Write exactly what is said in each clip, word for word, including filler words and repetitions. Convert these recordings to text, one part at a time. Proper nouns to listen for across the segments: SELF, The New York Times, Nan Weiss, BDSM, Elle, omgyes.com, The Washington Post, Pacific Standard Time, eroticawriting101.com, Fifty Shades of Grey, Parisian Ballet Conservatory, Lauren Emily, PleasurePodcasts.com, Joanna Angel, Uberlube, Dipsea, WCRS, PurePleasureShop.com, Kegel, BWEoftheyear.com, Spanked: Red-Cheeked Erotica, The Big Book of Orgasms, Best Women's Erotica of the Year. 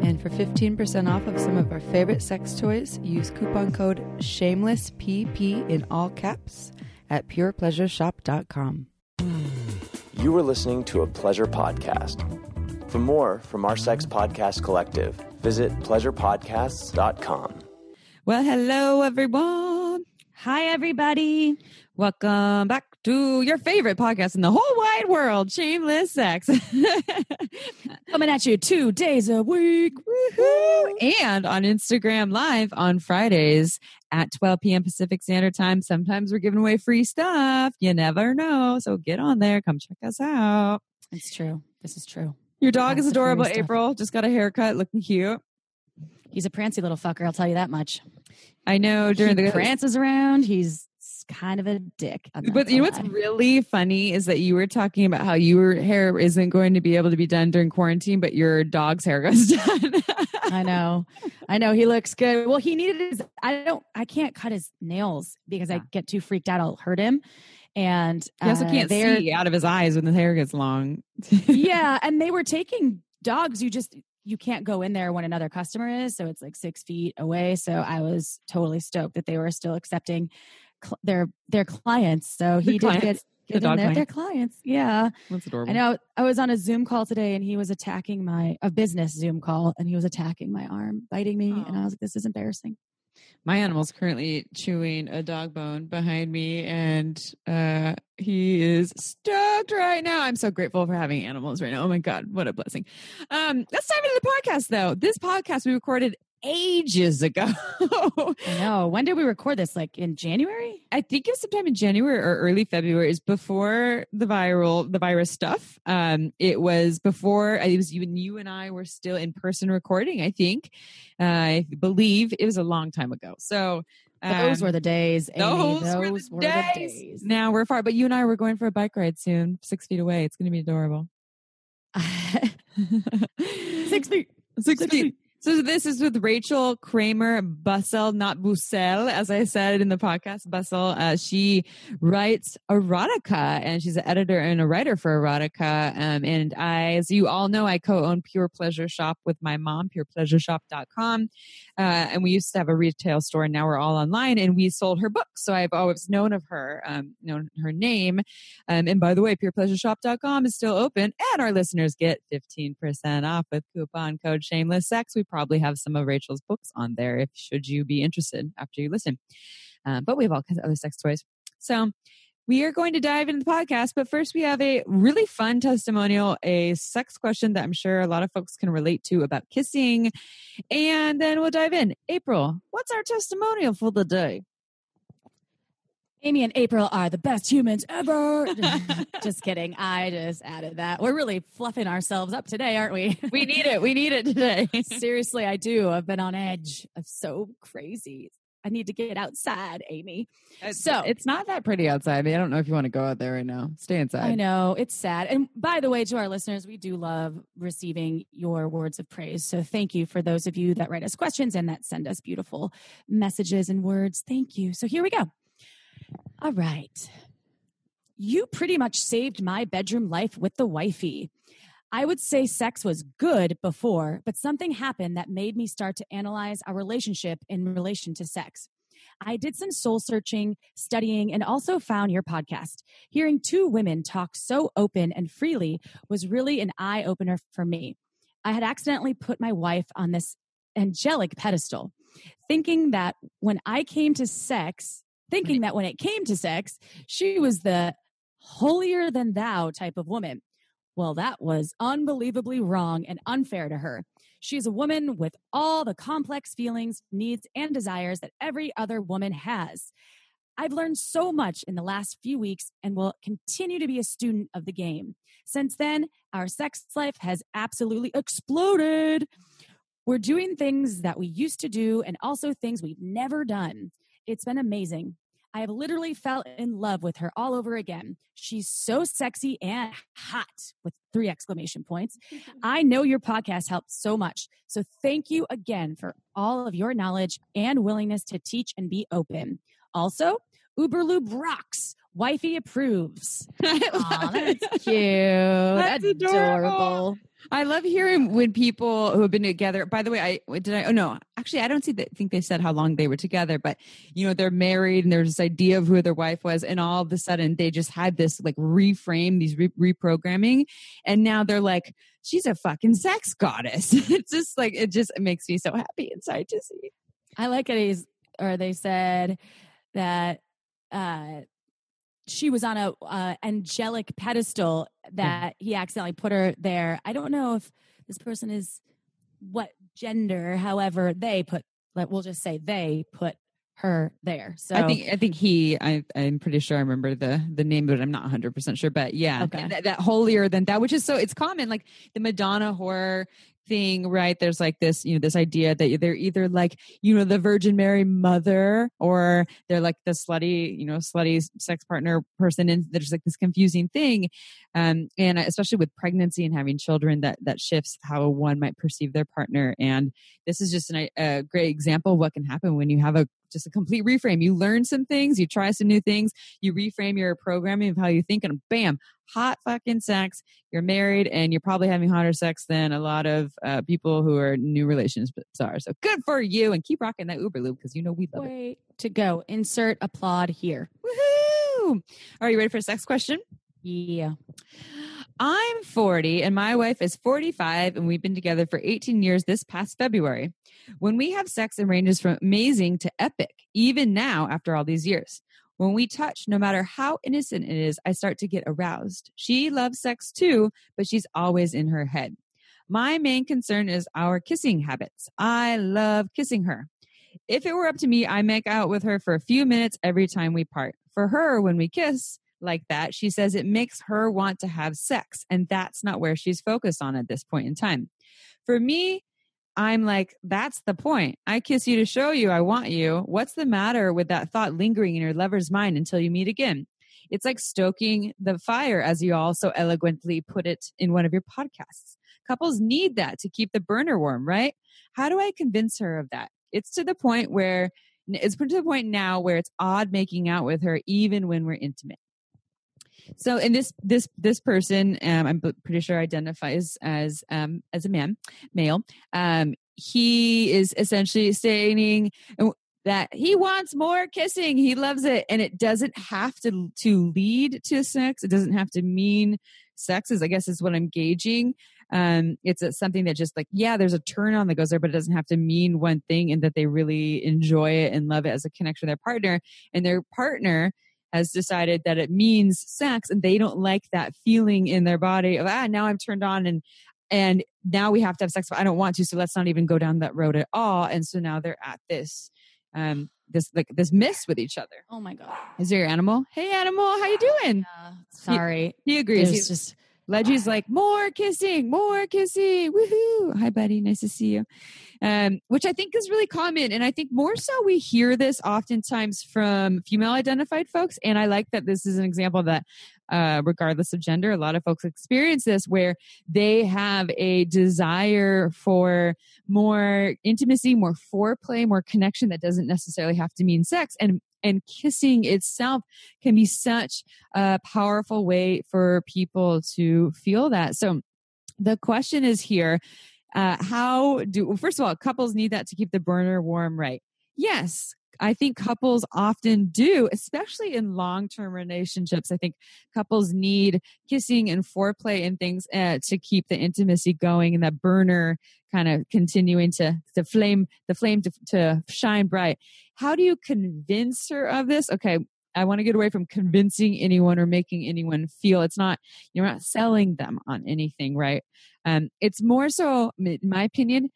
And for fifteen percent off of some of our favorite sex toys, use coupon code SHAMELESSPP in all caps at Pure Pleasure Shop dot com. You are listening to a Pleasure Podcast. For more from our Sex Podcast Collective, visit Pleasure Podcasts dot com. Well, hello, everyone. Hi, everybody. Welcome back to your favorite podcast in the whole wide world, Shameless Sex. Coming at you two days a week. Woo-hoo. And on Instagram Live on Fridays at twelve p.m. Pacific Standard Time. Sometimes we're giving away free stuff. You never know. So get on there. Come check us out. It's true. This is true. Your dog That's is adorable, April. Just got a haircut. Looking cute. He's a prancy little fucker. I'll tell you that much. I know. During he the prances around, he's kind of a dick. But you know what's really funny is that you were talking about how your hair isn't going to be able to be done during quarantine, but your dog's hair goes done. I know. I know. He looks good. Well, he needed his, I don't, I can't cut his nails because yeah. I get too freaked out. I'll hurt him. And he also uh, can't see out of his eyes when the hair gets long. Yeah. And they were taking dogs. You just, you can't go in there when another customer is. So it's like six feet away. So I was totally stoked that they were still accepting Cl- their their clients. So he did get, get the in there. Their clients. Yeah. That's adorable. I know. I was on a Zoom call today and he was attacking my, a business Zoom call, and he was attacking my arm, biting me. Aww. And I was like, this is embarrassing. My animal's currently chewing a dog bone behind me, and uh, he is stoked right now. I'm so grateful for having animals right now. Oh my God, what a blessing. Um, let's dive into the podcast though. This podcast we recorded ages ago. I know. When did we record this? Like in January? I think it was sometime in January or early February. It's before the viral, the virus stuff. Um, it was before it was you and you and I were still in person recording. I think, uh, I believe it was a long time ago. So um, those were the days. Amy. Those, those were, the, were days. the days. Now we're far, but you and I were going for a bike ride soon, six feet away. It's going to be adorable. six feet. Six, six feet. feet. So this is with Rachel Kramer Bussel, not Bussel, as I said in the podcast, Bussel. Uh, she writes erotica, and she's an editor and a writer for erotica. Um, and I, as you all know, I co-own Pure Pleasure Shop with my mom, Pure Pleasure Shop dot com. Uh, and we used to have a retail store, and now we're all online, and we sold her books. So I've always known of her, um, known her name. Um, and by the way, Pure Pleasure Shop dot com is still open, and our listeners get fifteen percent off with coupon code SHAMELESSSEX. We probably have some of Rachel's books on there if should you be interested after you listen. Um, but we have all kinds of other sex toys. So we are going to dive into the podcast. But first, we have a really fun testimonial, a sex question that I'm sure a lot of folks can relate to about kissing. And then we'll dive in. April, what's our testimonial for the day? Amy and April are the best humans ever. Just kidding. I just added that. We're really fluffing ourselves up today, aren't we? We need it. We need it today. Seriously, I do. I've been on edge. I'm so crazy. I need to get outside, Amy. It's, so it's not that pretty outside. I mean, I don't know if you want to go out there right now. Stay inside. I know. It's sad. And by the way, to our listeners, we do love receiving your words of praise. So thank you for those of you that write us questions and that send us beautiful messages and words. Thank you. So here we go. All right. You pretty much saved my bedroom life with the wifey. I would say sex was good before, but something happened that made me start to analyze our relationship in relation to sex. I did some soul searching, studying, and also found your podcast. Hearing two women talk so open and freely was really an eye-opener for me. I had accidentally put my wife on this angelic pedestal, thinking that when I came to sex... Thinking that when it came to sex, she was the holier than thou type of woman. Well, that was unbelievably wrong and unfair to her. She's a woman with all the complex feelings, needs, and desires that every other woman has. I've learned so much in the last few weeks and will continue to be a student of the game. Since then, our sex life has absolutely exploded. We're doing things that we used to do and also things we've never done. It's been amazing. I have literally fell in love with her all over again. She's so sexy and hot with three exclamation points. I know your podcast helped so much. So thank you again for all of your knowledge and willingness to teach and be open. Also, Uberlube rocks. Wifey approves. Aw, that's cute. That's adorable. adorable. I love hearing when people who have been together, by the way, I did I, oh no, actually I don't see that, think they said how long they were together, but you know, they're married and there's this idea of who their wife was. And all of a sudden they just had this like reframe, these re- reprogramming. And now they're like, she's a fucking sex goddess. It's just like, it just it makes me so happy inside to see. I like it. Or they said that, uh, she was on a uh, angelic pedestal that he accidentally put her there. I don't know if this person is what gender, however they put, like, we'll just say they put her there. So I think, I think he, I, I'm pretty sure I remember the, the name, but I'm not one hundred percent sure, but yeah, okay. that, that holier than thou, which is so, it's common, like the Madonna horror thing, right? There's like this, you know, this idea that they're either like, you know, the Virgin Mary mother, or they're like the slutty, you know, slutty sex partner person. And there's like this confusing thing. Um, and especially with pregnancy and having children, that, that shifts how one might perceive their partner. And this is just an, a great example of what can happen when you have a, just a complete reframe. You learn some things, you try some new things, you reframe your programming of how you think, and bam, hot fucking sex. You're married and you're probably having hotter sex than a lot of uh, people who are new relationships are. So good for you, and keep rocking that Uberlube because you know we love Way it. To go. Insert applause here. Woohoo! Are you ready for a sex question? Yeah. I'm forty and my wife is forty-five and we've been together for eighteen years this past February. When we have sex, it ranges from amazing to epic, even now after all these years. When we touch, no matter how innocent it is, I start to get aroused. She loves sex too, but she's always in her head. My main concern is our kissing habits. I love kissing her. If it were up to me, I make out with her for a few minutes every time we part. For her, when we kiss like that, she says it makes her want to have sex, and that's not where she's focused on at this point in time. For me, I'm like, that's the point. I kiss you to show you I want you. What's the matter with that thought lingering in your lover's mind until you meet again? It's like stoking the fire, as you all so eloquently put it in one of your podcasts. Couples need that to keep the burner warm, right? How do I convince her of that? It's to the point where it's to the point now where it's odd making out with her even when we're intimate. So, and this this this person, um, I'm pretty sure identifies as um, as a man, male. Um, he is essentially stating that he wants more kissing. He loves it, and it doesn't have to to lead to sex. It doesn't have to mean sex. Is I guess is what I'm gauging. Um, it's a, something that just like, yeah, there's a turn on that goes there, but it doesn't have to mean one thing, and that they really enjoy it and love it as a connection with their partner, and their partner has decided that it means sex, and they don't like that feeling in their body of, ah, now I'm turned on and and now we have to have sex, but I don't want to, so let's not even go down that road at all. And so now they're at this, um, this like this mess with each other. Oh my God. Is there your animal? Hey animal, how you doing? Uh, sorry. He, he agrees. He's just, Leggy's like, more kissing, more kissing. Woohoo. Hi, buddy. Nice to see you. Um, which I think is really common. And I think more so we hear this oftentimes from female identified folks. And I like that this is an example that uh, regardless of gender, a lot of folks experience this where they have a desire for more intimacy, more foreplay, more connection that doesn't necessarily have to mean sex. And And kissing itself can be such a powerful way for people to feel that. So the question is here, uh, how do, well, first of all, couples need that to keep the burner warm, right? Yes. I think couples often do, especially in long-term relationships. I think couples need kissing and foreplay and things uh, to keep the intimacy going and that burner kind of continuing to, to flame, the flame to, to shine bright. How do you convince her of this? Okay, I want to get away from convincing anyone or making anyone feel it's not, you're not selling them on anything, right? Um, it's more so, in my opinion,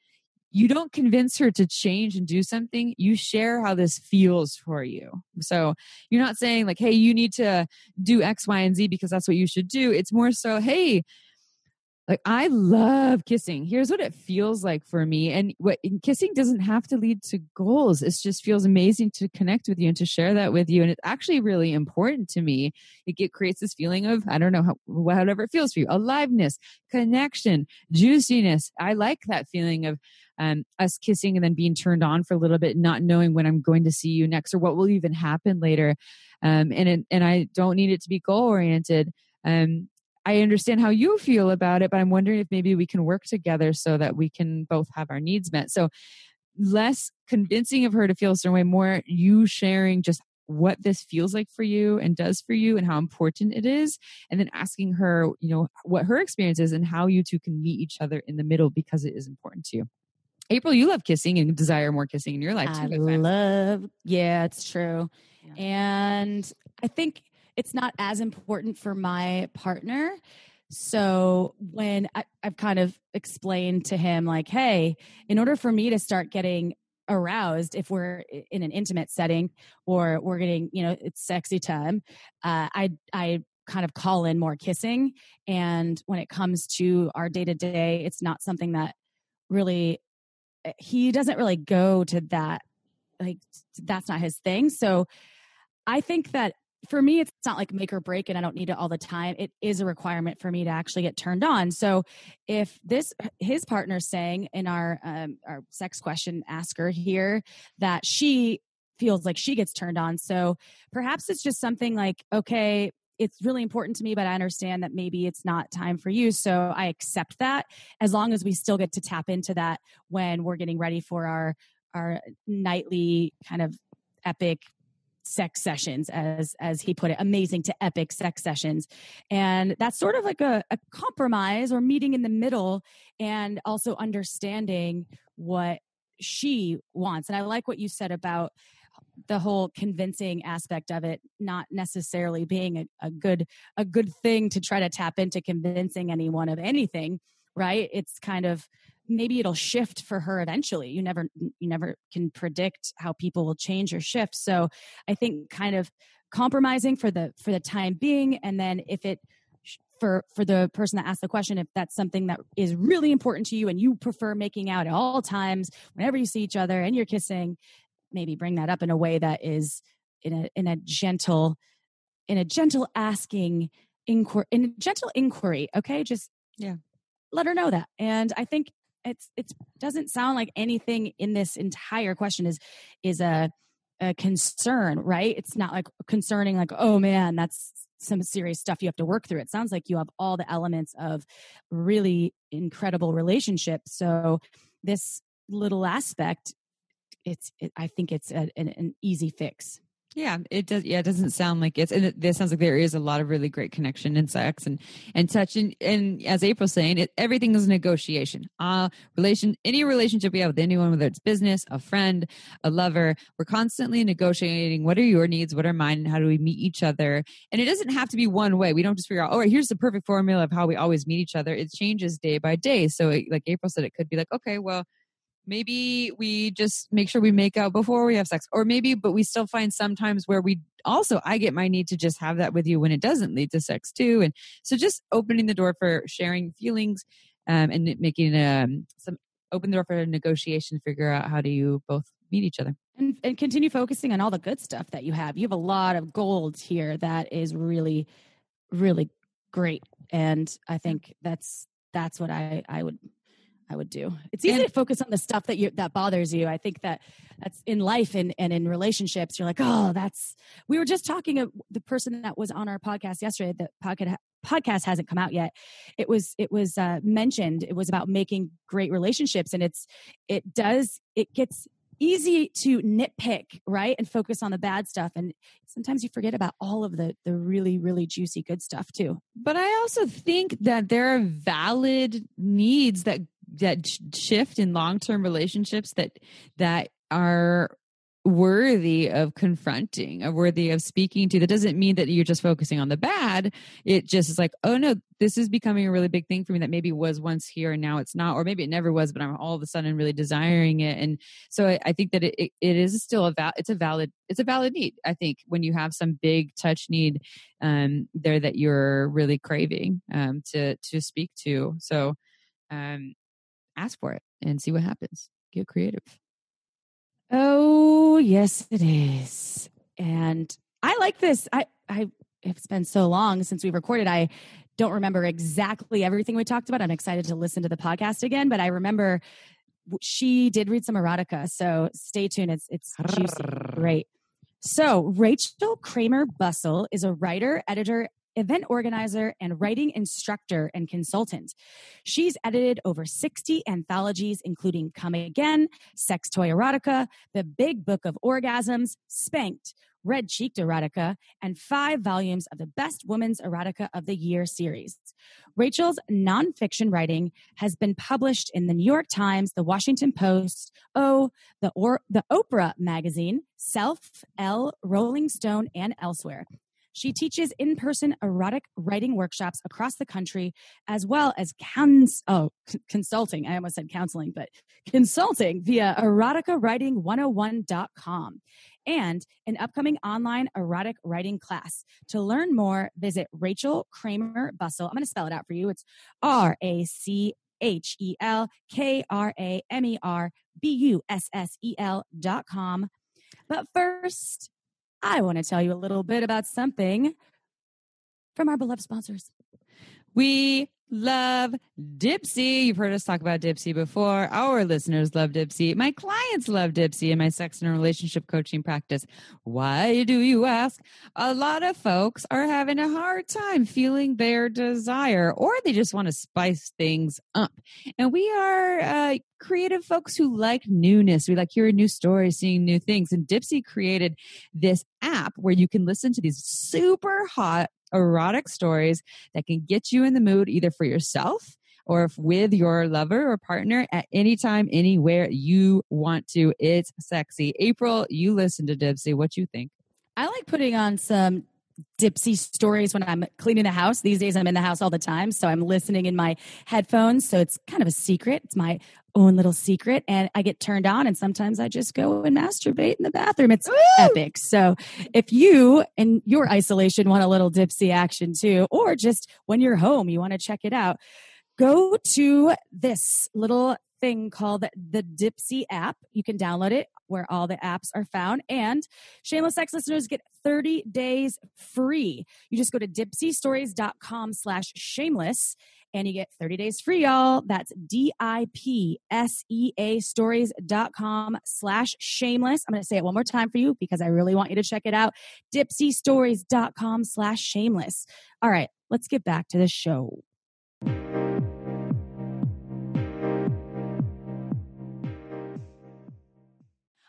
you don't convince her to change and do something. You share how this feels for you. So you're not saying like, hey, you need to do X, Y, and Z because that's what you should do. It's more so, hey, Like, I love kissing. Here's what it feels like for me. And what and kissing doesn't have to lead to goals. It just feels amazing to connect with you and to share that with you. And it's actually really important to me. It, it creates this feeling of, I don't know, how, whatever it feels for you, aliveness, connection, juiciness. I like that feeling of um, us kissing and then being turned on for a little bit, not knowing when I'm going to see you next or what will even happen later. Um, and, it, and I don't need it to be goal-oriented. Um, I understand how you feel about it, but I'm wondering if maybe we can work together so that we can both have our needs met. So less convincing of her to feel a certain way, more you sharing just what this feels like for you and does for you and how important it is. And then asking her, you know, what her experience is and how you two can meet each other in the middle because it is important to you. April, you love kissing and desire more kissing in your life too. I love, yeah, it's true. Yeah. And I think it's not as important for my partner. So when I, I've kind of explained to him like, hey, in order for me to start getting aroused, if we're in an intimate setting or we're getting, you know, it's sexy time, uh, I, I kind of call in more kissing. And when it comes to our day to day, it's not something that really, he doesn't really go to that. Like, that's not his thing. So I think that, for me, it's not like make or break and I don't need it all the time. It is a requirement for me to actually get turned on. So if this, his partner's saying in our, um, our sex question asker here that she feels like she gets turned on. So perhaps it's just something like, okay, it's really important to me, but I understand that maybe it's not time for you. So I accept that, as long as we still get to tap into that when we're getting ready for our, our nightly kind of epic sex sessions, as as he put it, amazing to epic sex sessions. And that's sort of like a, a compromise or meeting in the middle, and also understanding what she wants. And I like what you said about the whole convincing aspect of it not necessarily being a, a good a good thing to try to tap into convincing anyone of anything, right? It's kind of, maybe it'll shift for her eventually. You never, you never can predict how people will change or shift. So I think kind of compromising for the, for the time being. And then if it, for, for the person that asked the question, if that's something that is really important to you and you prefer making out at all times, whenever you see each other and you're kissing, maybe bring that up in a way that is in a, in a gentle, in a gentle asking inquiry, in a gentle inquiry. Okay. Just yeah, let her know that. And I think, It's it's doesn't sound like anything in this entire question is is a, a concern, right? It's not like concerning like, oh man, that's some serious stuff you have to work through. It sounds like you have all the elements of really incredible relationship. So this little aspect, it's it, I think it's a, an, an easy fix. Yeah, it does. Yeah, it doesn't sound like it's, and it, this sounds like there is a lot of really great connection in sex and, and touch. And, and as April's saying, it, everything is a negotiation. Uh, relation, any relationship we have with anyone, whether it's business, a friend, a lover, we're constantly negotiating what are your needs, what are mine, and how do we meet each other? And it doesn't have to be one way. We don't just figure out, all right, here's the perfect formula of how we always meet each other. It changes day by day. So it, like April said, it could be like, okay, well, maybe we just make sure we make out before we have sex, or maybe, but we still find sometimes where we also, I get my need to just have that with you when it doesn't lead to sex too. And so just opening the door for sharing feelings um, and making um, some open the door for negotiation, figure out how do you both meet each other. And, and continue focusing on all the good stuff that you have. You have a lot of gold here that is really, really great. And I think that's, that's what I, I would I would do. It's easy and, to focus on the stuff that you, that bothers you. I think that that's in life and, and in relationships. You're like, oh, that's, we were just talking to the person that was on our podcast yesterday. The podcast, podcast hasn't come out yet. It was, it was uh, mentioned. It was about making great relationships, and it's, it does, it gets easy to nitpick, right? And focus on the bad stuff. And sometimes you forget about all of the, the really, really juicy good stuff too. But I also think that there are valid needs that that shift in long-term relationships that, that are worthy of confronting, or worthy of speaking to. That doesn't mean that you're just focusing on the bad. It just is like, oh no, this is becoming a really big thing for me that maybe was once here and now it's not, or maybe it never was, but I'm all of a sudden really desiring it. And so I, I think that it, it, it is still a val- it's a valid, it's a valid need. I think when you have some big touch need um, there that you're really craving um, to, to speak to. So um, ask for it and see what happens. Get creative. Oh, yes, it is. And I like this. I, I, it's been so long since we recorded. I don't remember exactly everything we talked about. I'm excited to listen to the podcast again, but I remember she did read some erotica. So stay tuned. It's, it's juicy. Great. So Rachel Kramer Bussel is a writer, editor, event organizer, and writing instructor and consultant. She's edited over sixty anthologies, including Come Again, Sex Toy Erotica, The Big Book of Orgasms, Spanked, Red-Cheeked Erotica, and five volumes of the Best Women's Erotica of the Year series. Rachel's nonfiction writing has been published in The New York Times, The Washington Post, Oh, the, or- the Oprah Magazine, Self, Elle, Rolling Stone, and elsewhere. She teaches in-person erotic writing workshops across the country, as well as cons- oh, c- consulting. I almost said counseling, but consulting via erotica writing one oh one dot com and an upcoming online erotic writing class. To learn more, visit Rachel Kramer Bussel. I'm going to spell it out for you. It's R A C H E L K R A M E R B U S S E L dot com. But first, I want to tell you a little bit about something from our beloved sponsors. We love Dipsea. You've heard us talk about Dipsea before. Our listeners love Dipsea. My clients love Dipsea in my sex and relationship coaching practice. Why do you ask? A lot of folks are having a hard time feeling their desire, or they just want to spice things up. And we are uh, creative folks who like newness. We like hearing new stories, seeing new things. And Dipsea created this app where you can listen to these super hot erotic stories that can get you in the mood either for yourself or with your lover or partner at any time, anywhere you want to. It's sexy. April, you listen to Dipsea. What you think? I like putting on some Dipsea stories when I'm cleaning the house. These days I'm in the house all the time, so I'm listening in my headphones. So it's kind of a secret. It's my own little secret, and I get turned on, and sometimes I just go and masturbate in the bathroom. It's Ooh! Epic. So if you in your isolation want a little Dipsea action too, or just when you're home, you want to check it out, go to this little thing called the Dipsea app. You can download it where all the apps are found. And Shameless Sex listeners get thirty days free. You just go to dipsea stories dot com slash shameless and you get thirty days free, y'all. That's D I P S E A stories.com slash shameless. I'm going to say it one more time for you because I really want you to check it out. dipsea stories dot com slash shameless. All right, let's get back to the show.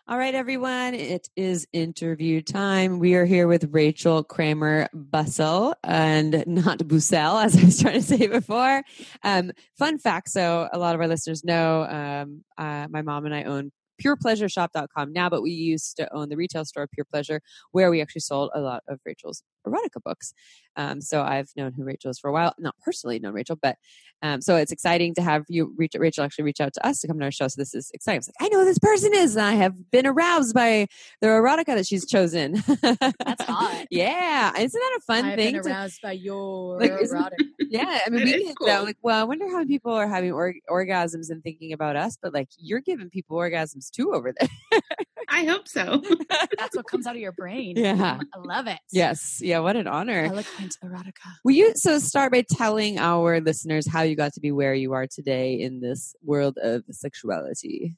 All right, everyone, it is interview time. We are here with Rachel Kramer Bussel, and not Bussel, as I was trying to say before. Um, fun fact, so a lot of our listeners know um, uh, my mom and I own pure pleasure shop dot com now, but we used to own the retail store Pure Pleasure, where we actually sold a lot of Rachel's erotica books. Um, so I've known who Rachel is for a while. Not personally known Rachel, but um, so it's exciting to have you, reach, Rachel, actually reach out to us to come to our show. So this is exciting. It's like, I know who this person is, and I have been aroused by the erotica that she's chosen. That's hot. Yeah. Isn't that a fun I've thing? I've been aroused to, by your like, erotica. Yeah. I mean, we cool. Like, well, I wonder how many people are having org- orgasms and thinking about us, but like you're giving people orgasms too over there. I hope so. That's what comes out of your brain. Yeah. I love it. Yes. Yeah. What an honor. Eloquent erotica. Will you so start by telling our listeners how you got to be where you are today in this world of sexuality?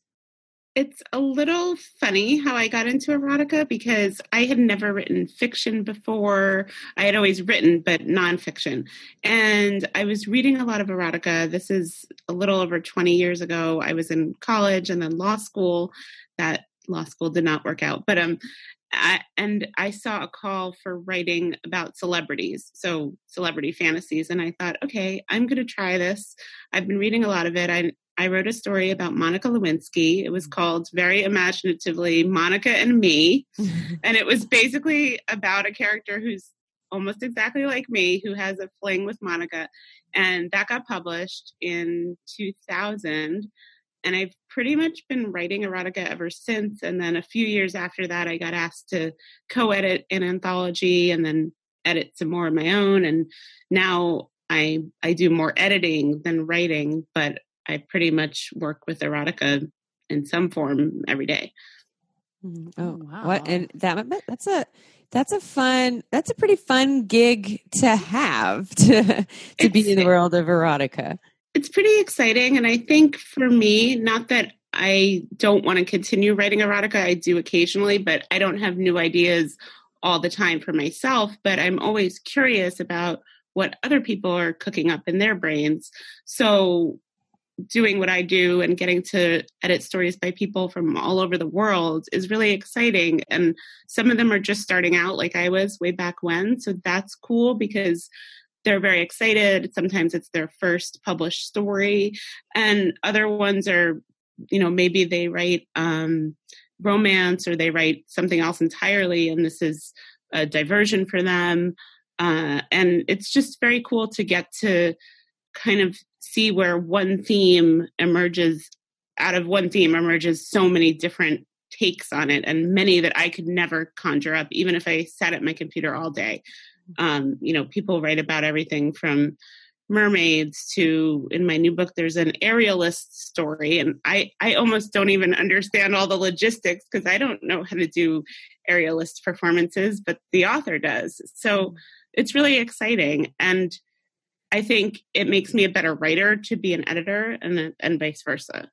It's a little funny how I got into erotica because I had never written fiction before. I had always written, but nonfiction. And I was reading a lot of erotica. This is a little over twenty years ago. I was in college and then law school. That law school did not work out, but um, I, and I saw a call for writing about celebrities, so celebrity fantasies, and I thought, okay, I'm going to try this. I've been reading a lot of it. I I wrote a story about Monica Lewinsky. It was called, very imaginatively, Monica and Me. And it was basically about a character who's almost exactly like me, who has a fling with Monica. And that got published in two thousand. And I've pretty much been writing erotica ever since. And then a few years after that, I got asked to co-edit an anthology and then edit some more of my own. And now I I do more editing than writing, but I pretty much work with erotica in some form every day. Oh, wow. What, and that that's a that's a fun that's a pretty fun gig to have to to be in the world of erotica. It's pretty exciting, and I think for me, not that I don't want to continue writing erotica, I do occasionally, but I don't have new ideas all the time for myself, but I'm always curious about what other people are cooking up in their brains. So doing what I do and getting to edit stories by people from all over the world is really exciting. And some of them are just starting out like I was way back when. So that's cool because they're very excited. Sometimes it's their first published story. And other ones are, you know, maybe they write um, romance or they write something else entirely. And this is a diversion for them. Uh, and it's just very cool to get to kind of see where one theme emerges, out of one theme emerges so many different takes on it, and many that I could never conjure up, even if I sat at my computer all day. Um, you know, people write about everything from mermaids to, in my new book, there's an aerialist story. And I, I almost don't even understand all the logistics because I don't know how to do aerialist performances, but the author does. So it's really exciting. And I think it makes me a better writer to be an editor, and and vice versa.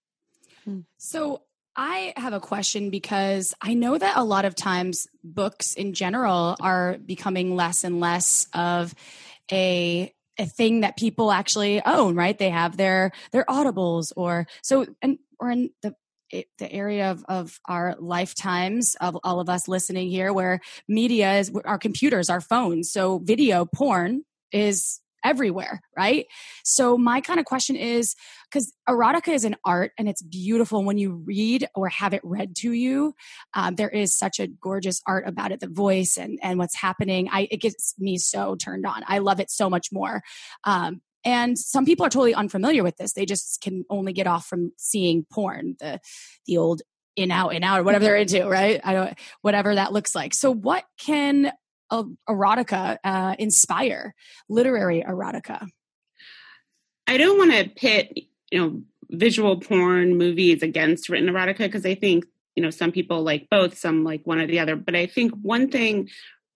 So I have a question, because I know that a lot of times books in general are becoming less and less of a a thing that people actually own, right? They have their their Audibles, or so, and or in the the area of, of our lifetimes, of all of us listening here, where media is our computers, our phones. So video porn is everywhere, right? So my kind of question is, because erotica is an art and it's beautiful when you read or have it read to you. Um, there is such a gorgeous art about it, the voice and and what's happening. I it gets me so turned on. I love it so much more. Um, and some people are totally unfamiliar with this. They just can only get off from seeing porn, the the old in out in out or whatever they're into, right? I don't whatever that looks like. So what can erotica uh, inspire literary erotica? I don't want to pit, you know, visual porn movies against written erotica, because I think, you know, some people like both, some like one or the other. But I think one thing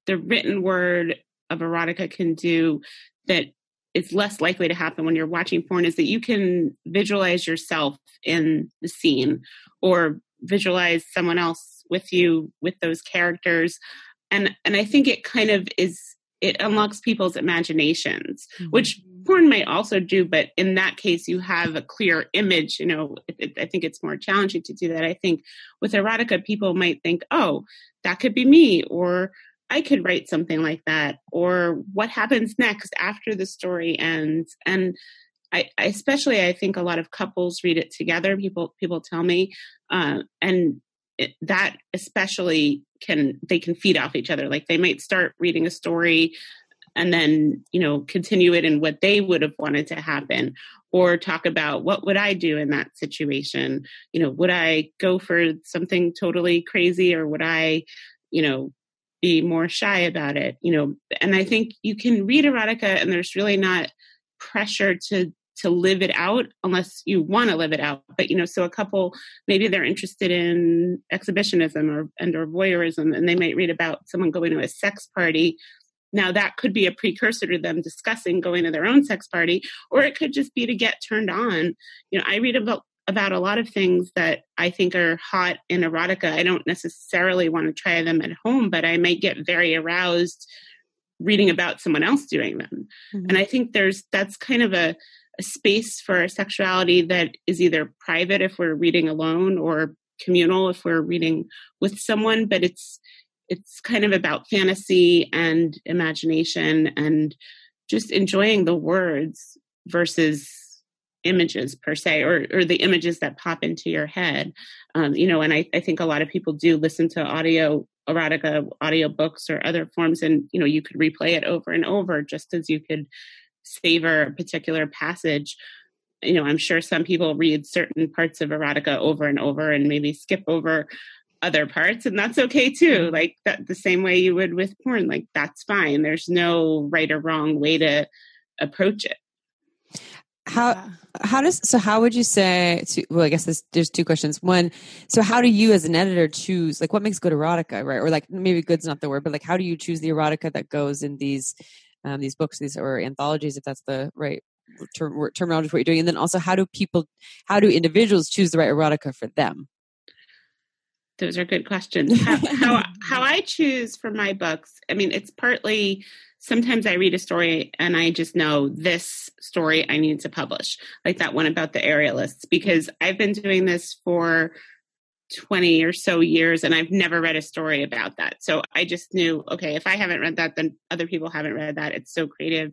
the written word of erotica can do that is less likely to happen when you're watching porn is that you can visualize yourself in the scene or visualize someone else with you, with those characters. And and I think it kind of is, it unlocks people's imaginations, mm-hmm. which porn may also do, but in that case, you have a clear image, you know, it, it, I think it's more challenging to do that. I think with erotica, people might think, oh, that could be me, or I could write something like that, or what happens next after the story ends. And I, I especially, I think a lot of couples read it together, people, people tell me, uh, and It, that especially can, they can feed off each other. Like they might start reading a story and then, you know, continue it in what they would have wanted to happen, or talk about what would I do in that situation? You know, would I go for something totally crazy, or would I, you know, be more shy about it? You know, and I think you can read erotica and there's really not pressure to to live it out unless you want to live it out. But, you know, so a couple, maybe they're interested in exhibitionism or and or voyeurism, and they might read about someone going to a sex party. Now that could be a precursor to them discussing going to their own sex party, or it could just be to get turned on. You know, I read about, about a lot of things that I think are hot in erotica. I don't necessarily want to try them at home, but I might get very aroused reading about someone else doing them. Mm-hmm. And I think there's, that's kind of a, a space for sexuality that is either private if we're reading alone, or communal if we're reading with someone, but it's, it's kind of about fantasy and imagination and just enjoying the words versus images per se, or, or the images that pop into your head. Um, you know, and I, I think a lot of people do listen to audio erotica, audio books or other forms. And, you know, you could replay it over and over just as you could savor a particular passage. You know, I'm sure some people read certain parts of erotica over and over and maybe skip over other parts, and that's okay too. Like that, the same way you would with porn, like that's fine. There's no right or wrong way to approach it. How, yeah. how does, so how would you say, to, well, I guess this, there's two questions. One, so how do you as an editor choose, like what makes good erotica, right? Or like maybe good's not the word, but like, how do you choose the erotica that goes in these, um, these books, these or anthologies, if that's the right term, terminology for what you're doing? And then also how do people, how do individuals choose the right erotica for them? Those are good questions. How, how, how I choose for my books, I mean, it's partly, sometimes I read a story and I just know this story I need to publish, like that one about the aerialists, because I've been doing this for twenty or so years and I've never read a story about that. So I just knew, okay, if I haven't read that, then other people haven't read that. It's so creative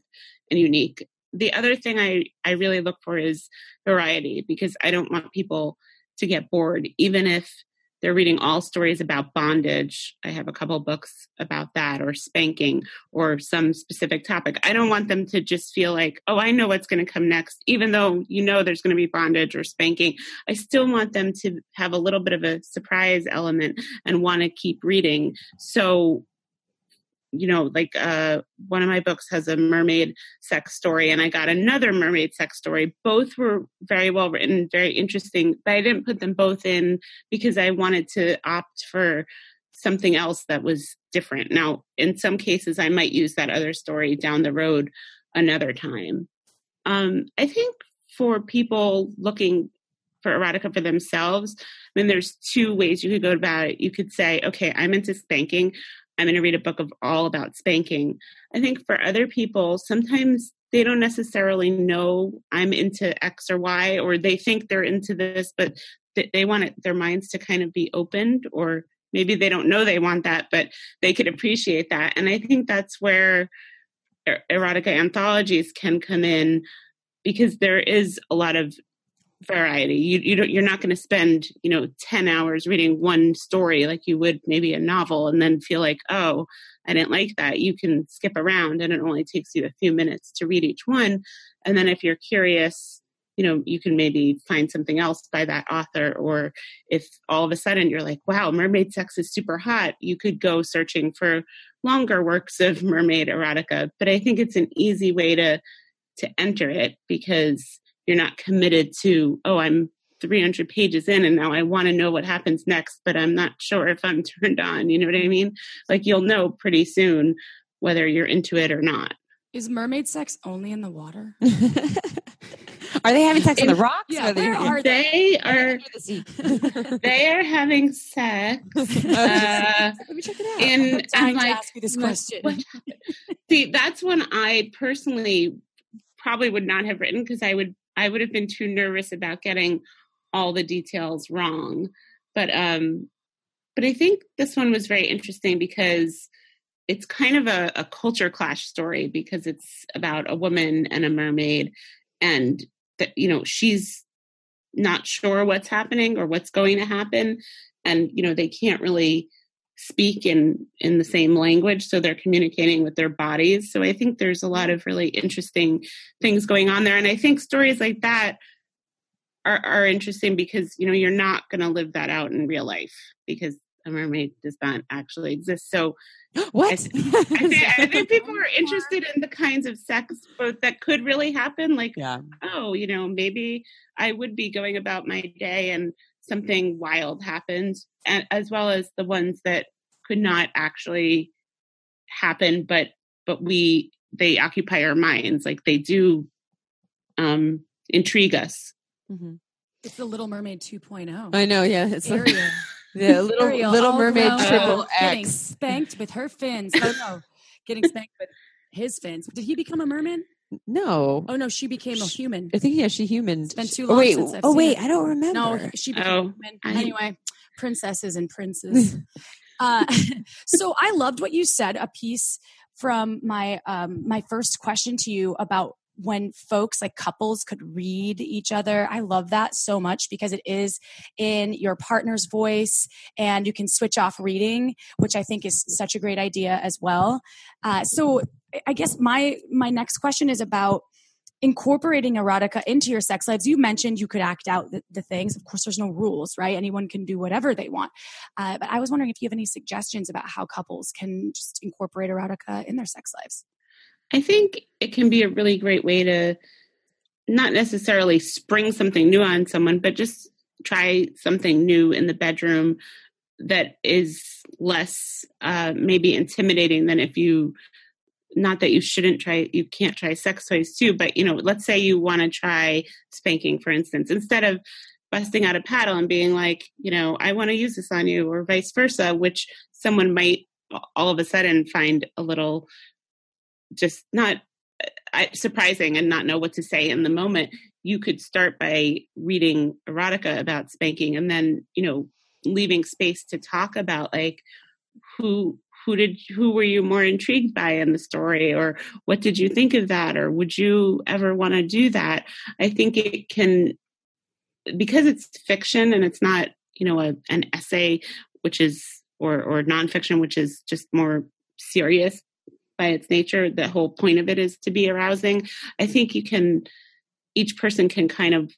and unique. The other thing I, I really look for is variety, because I don't want people to get bored, even if they're reading all stories about bondage. I have a couple books about that, or spanking, or some specific topic. I don't want them to just feel like, oh, I know what's going to come next. Even though you know there's going to be bondage or spanking, I still want them to have a little bit of a surprise element and want to keep reading. So, you know, like uh, one of my books has a mermaid sex story, and I got another mermaid sex story. Both were very well written, very interesting, but I didn't put them both in because I wanted to opt for something else that was different. Now, in some cases, I might use that other story down the road another time. Um, I think for people looking for erotica for themselves, I mean, there's two ways you could go about it. You could say, okay, I'm into spanking. I'm going to read a book of all about spanking. I think for other people, sometimes they don't necessarily know I'm into X or Y, or they think they're into this, but they want it, their minds to kind of be opened, or maybe they don't know they want that, but they could appreciate that. And I think that's where erotica anthologies can come in, because there is a lot of variety. You, you don't, you're not going to spend, you know, ten hours reading one story like you would maybe a novel and then feel like, oh, I didn't like that. You can skip around and it only takes you a few minutes to read each one. And then if you're curious, you know, you can maybe find something else by that author. Or if all of a sudden you're like, wow, mermaid sex is super hot, you could go searching for longer works of mermaid erotica. But I think it's an easy way to to enter it, because you're not committed to, oh, I'm three hundred pages in and now I want to know what happens next, but I'm not sure if I'm turned on. You know what I mean? Like, you'll know pretty soon whether you're into it or not. Is mermaid sex only in the water? Are they having sex in, on the rocks? Yeah, or where are they? They are, they are having sex. Uh, Let me check it out. And I'm trying like, to ask you this question. See, that's when I personally probably would not have written, because I would I would have been too nervous about getting all the details wrong. But um, but I think this one was very interesting because it's kind of a, a culture clash story, because it's about a woman and a mermaid, and that, you know, she's not sure what's happening or what's going to happen, and you know they can't really speak in in the same language, so they're communicating with their bodies. So I think there's a lot of really interesting things going on there, and I think stories like that are are interesting, because you know you're not going to live that out in real life, because a mermaid does not actually exist. So what I, th- I, think, I think people are interested in the kinds of sex both that could really happen, like yeah. oh you know maybe I would be going about my day and something wild happened, and as well as the ones that could not actually happen, but but we they occupy our minds, like they do um, intrigue us. Mm-hmm. It's the Little Mermaid two point oh. I know, yeah, it's like, yeah, little Ariel, Little Mermaid triple X. Getting spanked with her fins. Oh no, getting spanked with his fins. Did he become a merman? No. Oh no, she became a human. I think yeah, she human. It's been too long. Oh, wait, since I've oh, wait. I don't remember. No, she became oh. a human. Anyway, princesses and princes. uh, so I loved what you said. A piece from my um, my first question to you about when folks like couples could read each other. I love that so much because it is in your partner's voice and you can switch off reading, which I think is such a great idea as well. Uh, so I guess my, my next question is about incorporating erotica into your sex lives. You mentioned you could act out the, the things. Of course, there's no rules, right? Anyone can do whatever they want. Uh, but I was wondering if you have any suggestions about how couples can just incorporate erotica in their sex lives. I think it can be a really great way to not necessarily spring something new on someone, but just try something new in the bedroom that is less uh, maybe intimidating than if you, not that you shouldn't try, you can't try sex toys too, but you know, let's say you want to try spanking, for instance, instead of busting out a paddle and being like, you know, I want to use this on you, or vice versa, which someone might all of a sudden find a little just not uh, surprising and not know what to say in the moment. You could start by reading erotica about spanking and then, you know, leaving space to talk about like who, who did, who were you more intrigued by in the story, or what did you think of that? Or would you ever want to do that? I think it can, because it's fiction and it's not, you know, a, an essay, which is, or, or nonfiction, which is just more serious by its nature. The whole point of it is to be arousing. I think you can, each person can kind of,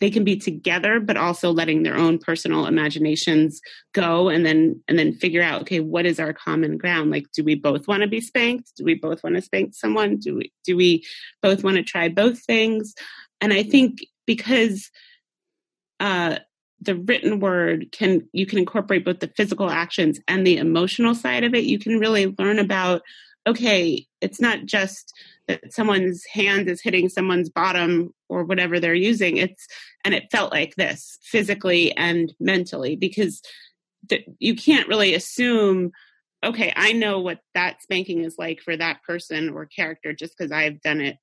they can be together, but also letting their own personal imaginations go and then, and then figure out, okay, what is our common ground? Like, do we both want to be spanked? Do we both want to spank someone? Do we, do we both want to try both things? And I think because, uh, the written word can, you can incorporate both the physical actions and the emotional side of it. You can really learn about, okay, it's not just that someone's hand is hitting someone's bottom or whatever they're using. It's, and it felt like this physically and mentally, because th- you can't really assume, okay, I know what that spanking is like for that person or character just because I've done it.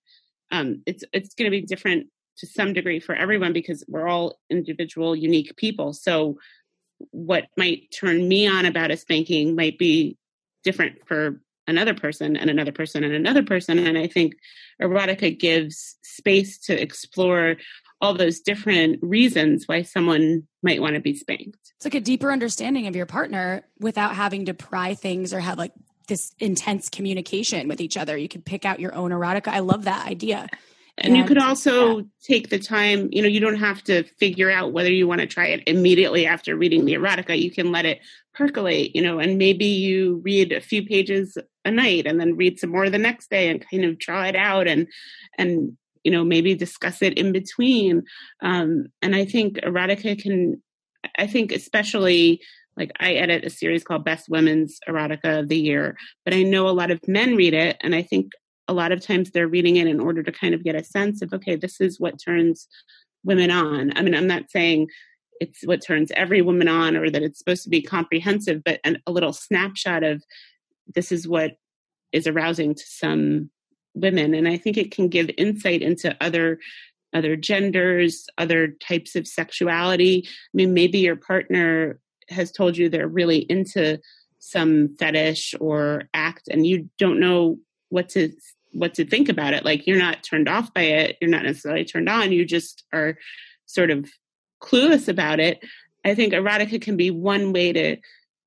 Um, it's, it's going to be different to some degree for everyone because we're all individual, unique people. So what might turn me on about a spanking might be different for another person and another person and another person. And I think erotica gives space to explore all those different reasons why someone might want to be spanked. It's like a deeper understanding of your partner without having to pry things or have like this intense communication with each other. You can pick out your own erotica. I love that idea. And you could also yeah. take the time, you know, you don't have to figure out whether you want to try it immediately after reading the erotica. You can let it percolate, you know, and maybe you read a few pages a night and then read some more the next day and kind of draw it out and, and, you know, maybe discuss it in between. Um, and I think erotica can, I think especially like I edit a series called Best Women's Erotica of the Year, but I know a lot of men read it. And I think a lot of times they're reading it in order to kind of get a sense of, okay, this is what turns women on. I mean, I'm not saying it's what turns every woman on or that it's supposed to be comprehensive, but an, a little snapshot of this is what is arousing to some women. And I think it can give insight into other, other genders, other types of sexuality. I mean, maybe your partner has told you they're really into some fetish or act and you don't know what to what to think about it. Like you're not turned off by it. You're not necessarily turned on. You just are sort of clueless about it. I think erotica can be one way to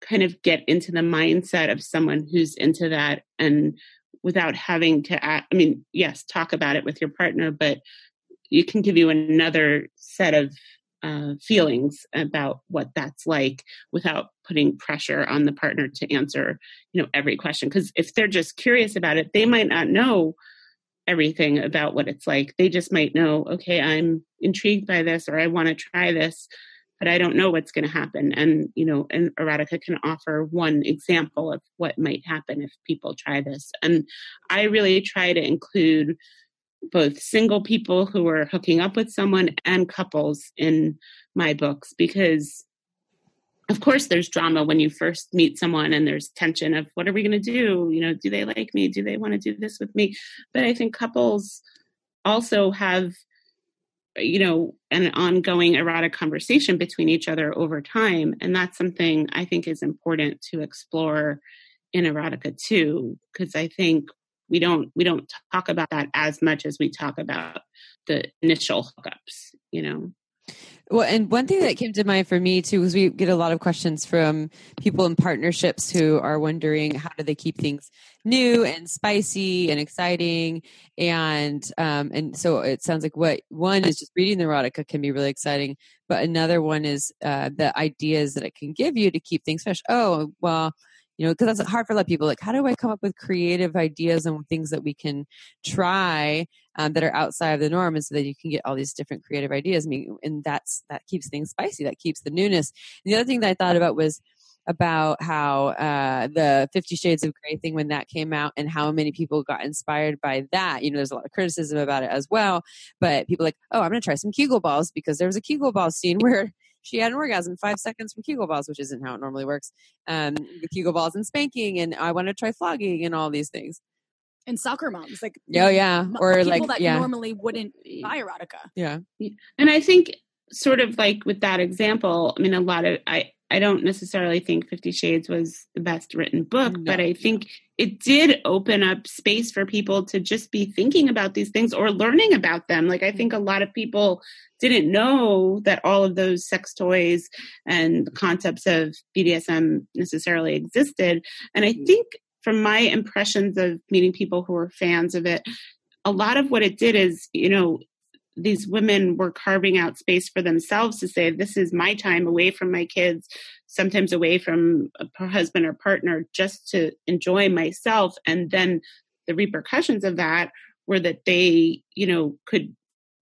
kind of get into the mindset of someone who's into that and without having to, act, I mean, yes, talk about it with your partner, but it can give you another set of uh, feelings about what that's like without putting pressure on the partner to answer, you know, every question. Because if they're just curious about it, they might not know everything about what it's like. They just might know, okay, I'm intrigued by this, or I want to try this, but I don't know what's going to happen. And, you know, and erotica can offer one example of what might happen if people try this. And I really try to include both single people who are hooking up with someone and couples in my books, because of course, there's drama when you first meet someone and there's tension of what are we going to do? You know, do they like me? Do they want to do this with me? But I think couples also have, you know, an ongoing erotic conversation between each other over time. And that's something I think is important to explore in erotica too, because I think We don't we don't talk about that as much as we talk about the initial hookups, you know. Well, and one thing that came to mind for me too, was we get a lot of questions from people in partnerships who are wondering how do they keep things new and spicy and exciting. And, um, and so it sounds like what one is just reading the erotica can be really exciting, but another one is, uh, the ideas that it can give you to keep things fresh. Oh, well, you know, because that's hard for a lot of people. Like, how do I come up with creative ideas and things that we can try um, that are outside of the norm, and so that you can get all these different creative ideas? I mean, and that's that keeps things spicy. That keeps the newness. And the other thing that I thought about was about how uh, the Fifty Shades of Grey thing, when that came out, and how many people got inspired by that. You know, there's a lot of criticism about it as well, but people are like, oh, I'm going to try some Kegel balls because there was a Kegel ball scene where she had an orgasm five seconds from Kegel balls, which isn't how it normally works. Um, the Kegel balls and spanking, and I want to try flogging and all these things. And soccer moms, like oh yeah, or people like that yeah. normally wouldn't buy erotica. Yeah, and I think sort of like with that example, I mean, a lot of I I don't necessarily think Fifty Shades was the best written book, no. but I think it did open up space for people to just be thinking about these things or learning about them. Like, I think a lot of people didn't know that all of those sex toys and concepts of B D S M necessarily existed. And I think from my impressions of meeting people who were fans of it, a lot of what it did is, you know, these women were carving out space for themselves to say, this is my time away from my kids, sometimes away from a husband or partner, just to enjoy myself. And then the repercussions of that were that they, you know, could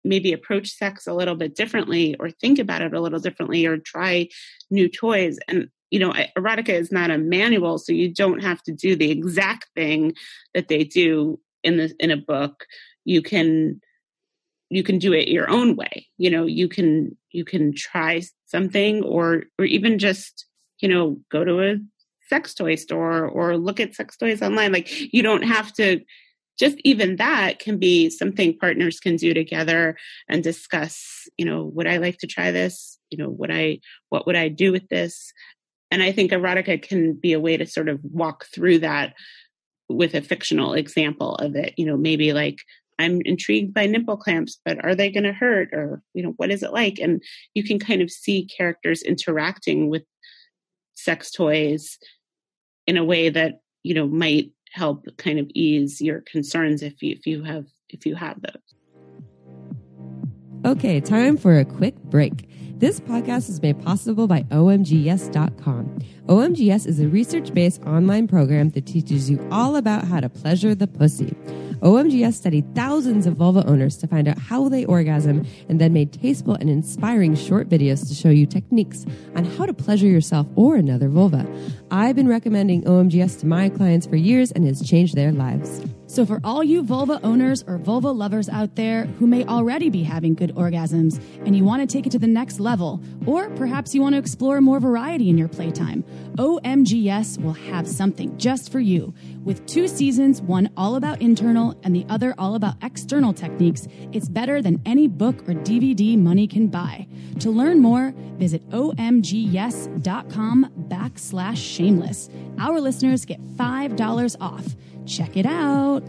maybe approach sex a little bit differently, or think about it a little differently, or try new toys. And, you know, erotica is not a manual, so you don't have to do the exact thing that they do in the, in a book. You can, you can do it your own way. You know, you can, you can try something, or, or even just, you know, go to a sex toy store or look at sex toys online. Like, you don't have to, just even that can be something partners can do together and discuss, you know, would I like to try this? You know, would I, what would I do with this? And I think erotica can be a way to sort of walk through that with a fictional example of it. You know, maybe like, I'm intrigued by nipple clamps, but are they going to hurt? Or, you know, what is it like? And you can kind of see characters interacting with sex toys in a way that, you know, might help kind of ease your concerns if you, if you have, if you have those. Okay. Time for a quick break. This podcast is made possible by O M G S dot com. O M G S is a research-based online program that teaches you all about how to pleasure the pussy. O M G S studied thousands of vulva owners to find out how they orgasm, and then made tasteful and inspiring short videos to show you techniques on how to pleasure yourself or another vulva. I've been recommending O M G S to my clients for years and has changed their lives. So for all you vulva owners or vulva lovers out there who may already be having good orgasms and you want to take it to the next level, or perhaps you want to explore more variety in your playtime, O M G S will have something just for you. With two seasons, one all about internal and the other all about external techniques, it's better than any book or D V D money can buy. To learn more, visit omgyes.com backslash shameless. Our listeners get five dollars off. Check it out.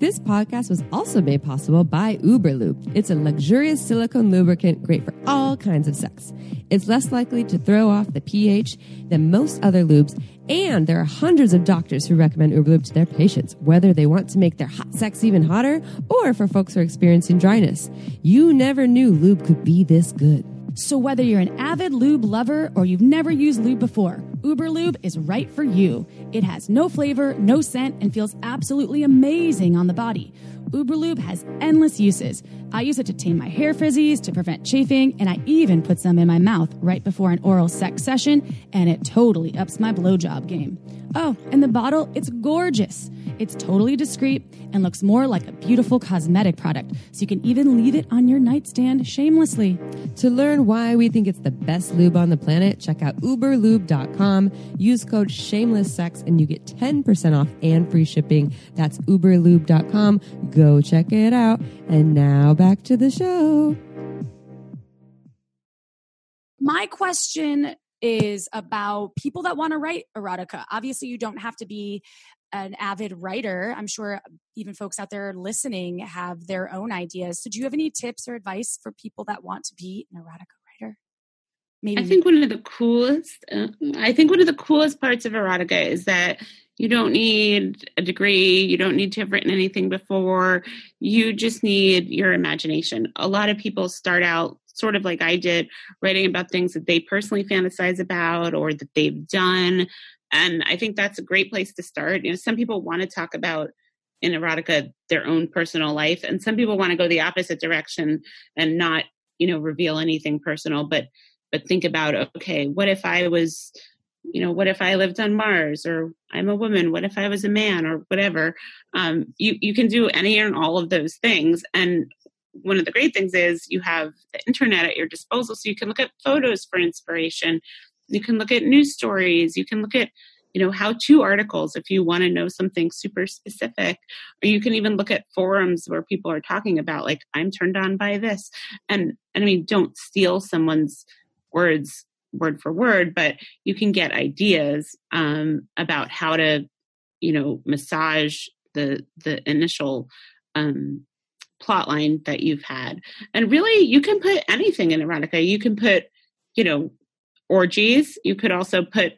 This podcast was also made possible by Uberlube. It's a luxurious silicone lubricant great for all kinds of sex. It's less likely to throw off the pH than most other lubes, and there are hundreds of doctors who recommend Uberlube to their patients, whether they want to make their hot sex even hotter or for folks who are experiencing dryness. You never knew lube could be this good. So whether you're an avid lube lover or you've never used lube before, Uberlube is right for you. It has no flavor, no scent, and feels absolutely amazing on the body. Uberlube has endless uses. I use it to tame my hair frizzies, to prevent chafing, and I even put some in my mouth right before an oral sex session, and it totally ups my blowjob game. Oh, and the bottle, it's gorgeous. It's totally discreet and looks more like a beautiful cosmetic product, so you can even leave it on your nightstand shamelessly. To learn why we think it's the best lube on the planet, check out uberlube dot com. Use code shameless sex and you get ten percent off and free shipping. That's uberlube dot com. Go check it out. And now back to the show. My question is about people that want to write erotica. Obviously, you don't have to be an avid writer. I'm sure even folks out there listening have their own ideas. So do you have any tips or advice for people that want to be an erotica writer? Maybe I think one of the coolest, uh, I think one of the coolest parts of erotica is that you don't need a degree. You don't need to have written anything before. You just need your imagination. A lot of people start out sort of like I did, writing about things that they personally fantasize about or that they've done. And I think that's a great place to start. You know, some people want to talk about in erotica their own personal life, and some people want to go the opposite direction and not, you know, reveal anything personal, but but think about, okay, what if I was, you know, what if I lived on Mars, or I'm a woman, what if I was a man, or whatever. Um, you, you can do any and all of those things. And one of the great things is you have the internet at your disposal. So you can look at photos for inspiration. You can look at news stories. You can look at, you know, how-to articles if you want to know something super specific, or you can even look at forums where people are talking about, like, I'm turned on by this. And, and I mean, don't steal someone's words word for word, but you can get ideas um, about how to, you know, massage the, the initial um, plot line that you've had. And really, you can put anything in erotica. You can put, you know, orgies. You could also put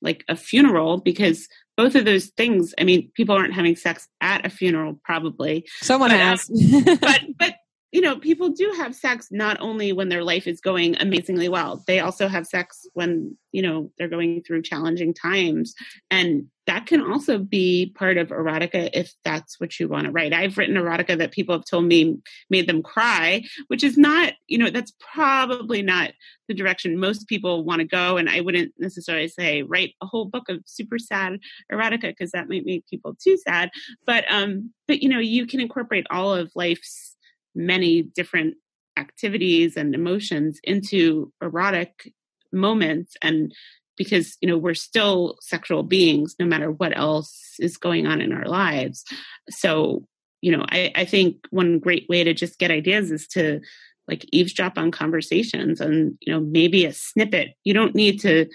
like a funeral, because both of those things, I mean, people aren't having sex at a funeral, probably. Someone but, has. Um, but, but, you know, people do have sex not only when their life is going amazingly well, they also have sex when, you know, they're going through challenging times. And that can also be part of erotica if that's what you want to write. I've written erotica that people have told me made them cry, which is not, you know, that's probably not the direction most people want to go. And I wouldn't necessarily say write a whole book of super sad erotica, because that might make people too sad. But, um, but, you know, you can incorporate all of life's many different activities and emotions into erotic moments. And because, you know, we're still sexual beings, no matter what else is going on in our lives. So, you know, I, I think one great way to just get ideas is to like eavesdrop on conversations and, you know, maybe a snippet. You don't need to,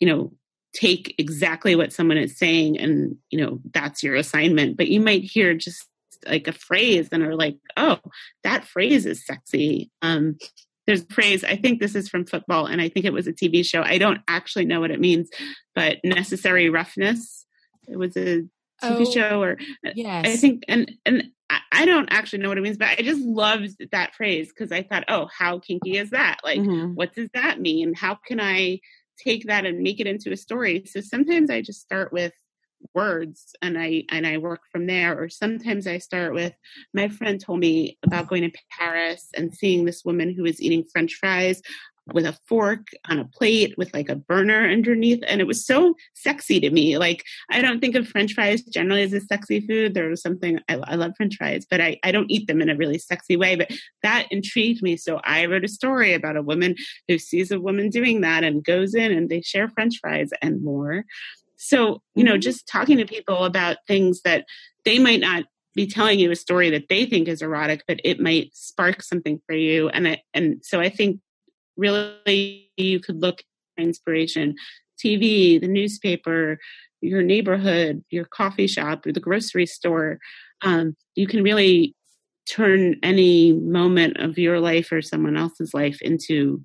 you know, take exactly what someone is saying and, you know, that's your assignment, but you might hear just like a phrase and are like, oh, that phrase is sexy. Um, there's a phrase, I think this is from football, and I think it was a T V show. I don't actually know what it means, but necessary roughness. It was a T V oh, show or yes. I think, and, and I don't actually know what it means, but I just loved that phrase because I thought, oh, how kinky is that? Like, mm-hmm. What does that mean? How can I take that and make it into a story? So sometimes I just start with words and I and I work from there, or sometimes I start with, my friend told me about going to Paris and seeing this woman who was eating French fries with a fork on a plate with like a burner underneath, and it was so sexy to me. Like, I don't think of French fries generally as a sexy food. There was something, I, I love French fries, but I, I don't eat them in a really sexy way, but that intrigued me. So I wrote a story about a woman who sees a woman doing that and goes in and they share French fries and more. So, you know, just talking to people about things that they might not be telling you a story that they think is erotic, but it might spark something for you. And I, and so I think really you could look for inspiration, T V, the newspaper, your neighborhood, your coffee shop, or the grocery store. Um, you can really turn any moment of your life or someone else's life into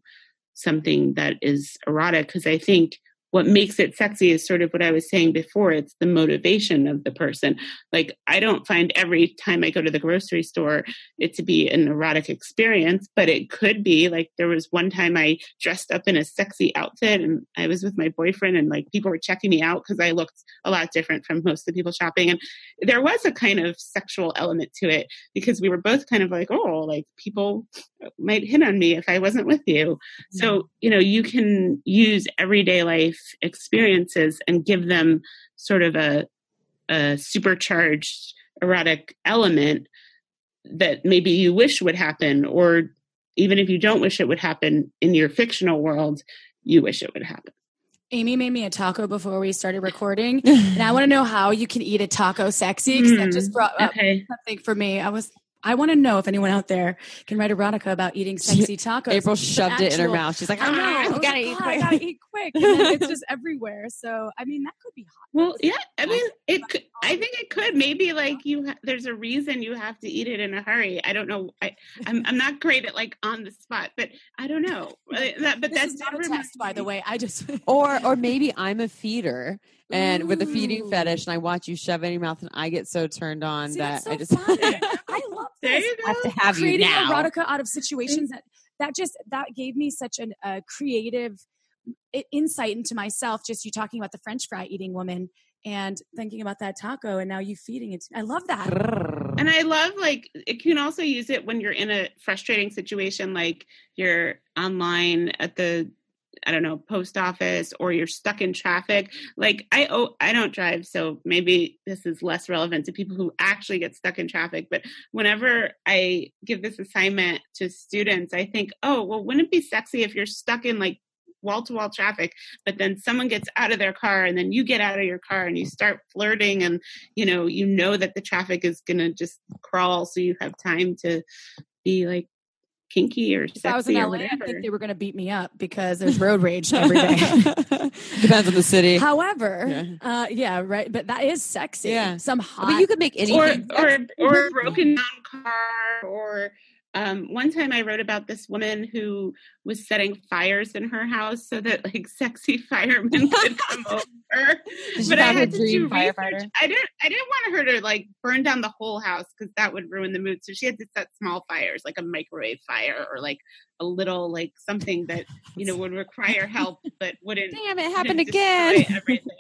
something that is erotic, because I think what makes it sexy is sort of what I was saying before. It's the motivation of the person. Like, I don't find every time I go to the grocery store, it to be an erotic experience, but it could be. Like, there was one time I dressed up in a sexy outfit and I was with my boyfriend, and like people were checking me out because I looked a lot different from most of the people shopping. And there was a kind of sexual element to it because we were both kind of like, oh, like people might hit on me if I wasn't with you. Mm-hmm. So, you know, you can use everyday life experiences and give them sort of a, a supercharged erotic element that maybe you wish would happen, or even if you don't wish it would happen in your fictional world, you wish it would happen. Amy made me a taco before we started recording, and I want to know how you can eat a taco sexy, because mm, that just brought up okay. something for me. I was I want to know if anyone out there can write erotica about eating sexy tacos. April shoved actual, it in her mouth. She's like, oh, I know, I gotta, oh eat God, I gotta eat quick. And then it's just everywhere. So, I mean, that could be hot. Well, yeah, I mean, it could, I think it could. Maybe like you, ha- there's a reason you have to eat it in a hurry. I don't know. I, I'm, I'm not great at like on the spot, but I don't know. That, but this that's is not a test, by the way. I just, or, or maybe I'm a feeder and Ooh. with a feeding fetish and I watch you shove it in your mouth and I get so turned on See, that so I just, I love there you go. I have to have creating you now. Erotica out of situations that, that just, that gave me such a uh, creative insight into myself. Just you talking about the French fry eating woman and thinking about that taco and now you feeding it. I love that. And I love like, you can also use it when you're in a frustrating situation, like you're online at the, I don't know, post office, or you're stuck in traffic. Like I, oh, I don't drive. So maybe this is less relevant to people who actually get stuck in traffic. But whenever I give this assignment to students, I think, oh, well, wouldn't it be sexy if you're stuck in like wall-to-wall traffic, but then someone gets out of their car and then you get out of your car and you start flirting and, you know, you know that the traffic is going to just crawl. So you have time to be like, kinky or sexy. If I was in L A, I think they were going to beat me up because there's road rage every day. Depends on the city. However, yeah, uh, yeah right. But that is sexy. Yeah. Some hot. But you could make anything. Or, or, or a broken down car. Or um, one time I wrote about this woman who was setting fires in her house so that like sexy firemen could come over. Did but I had to do research. I didn't. I didn't want her to like burn down the whole house because that would ruin the mood. So she had to set small fires, like a microwave fire, or like a little like something that you know would require help but wouldn't. Damn, it happened again. Everything.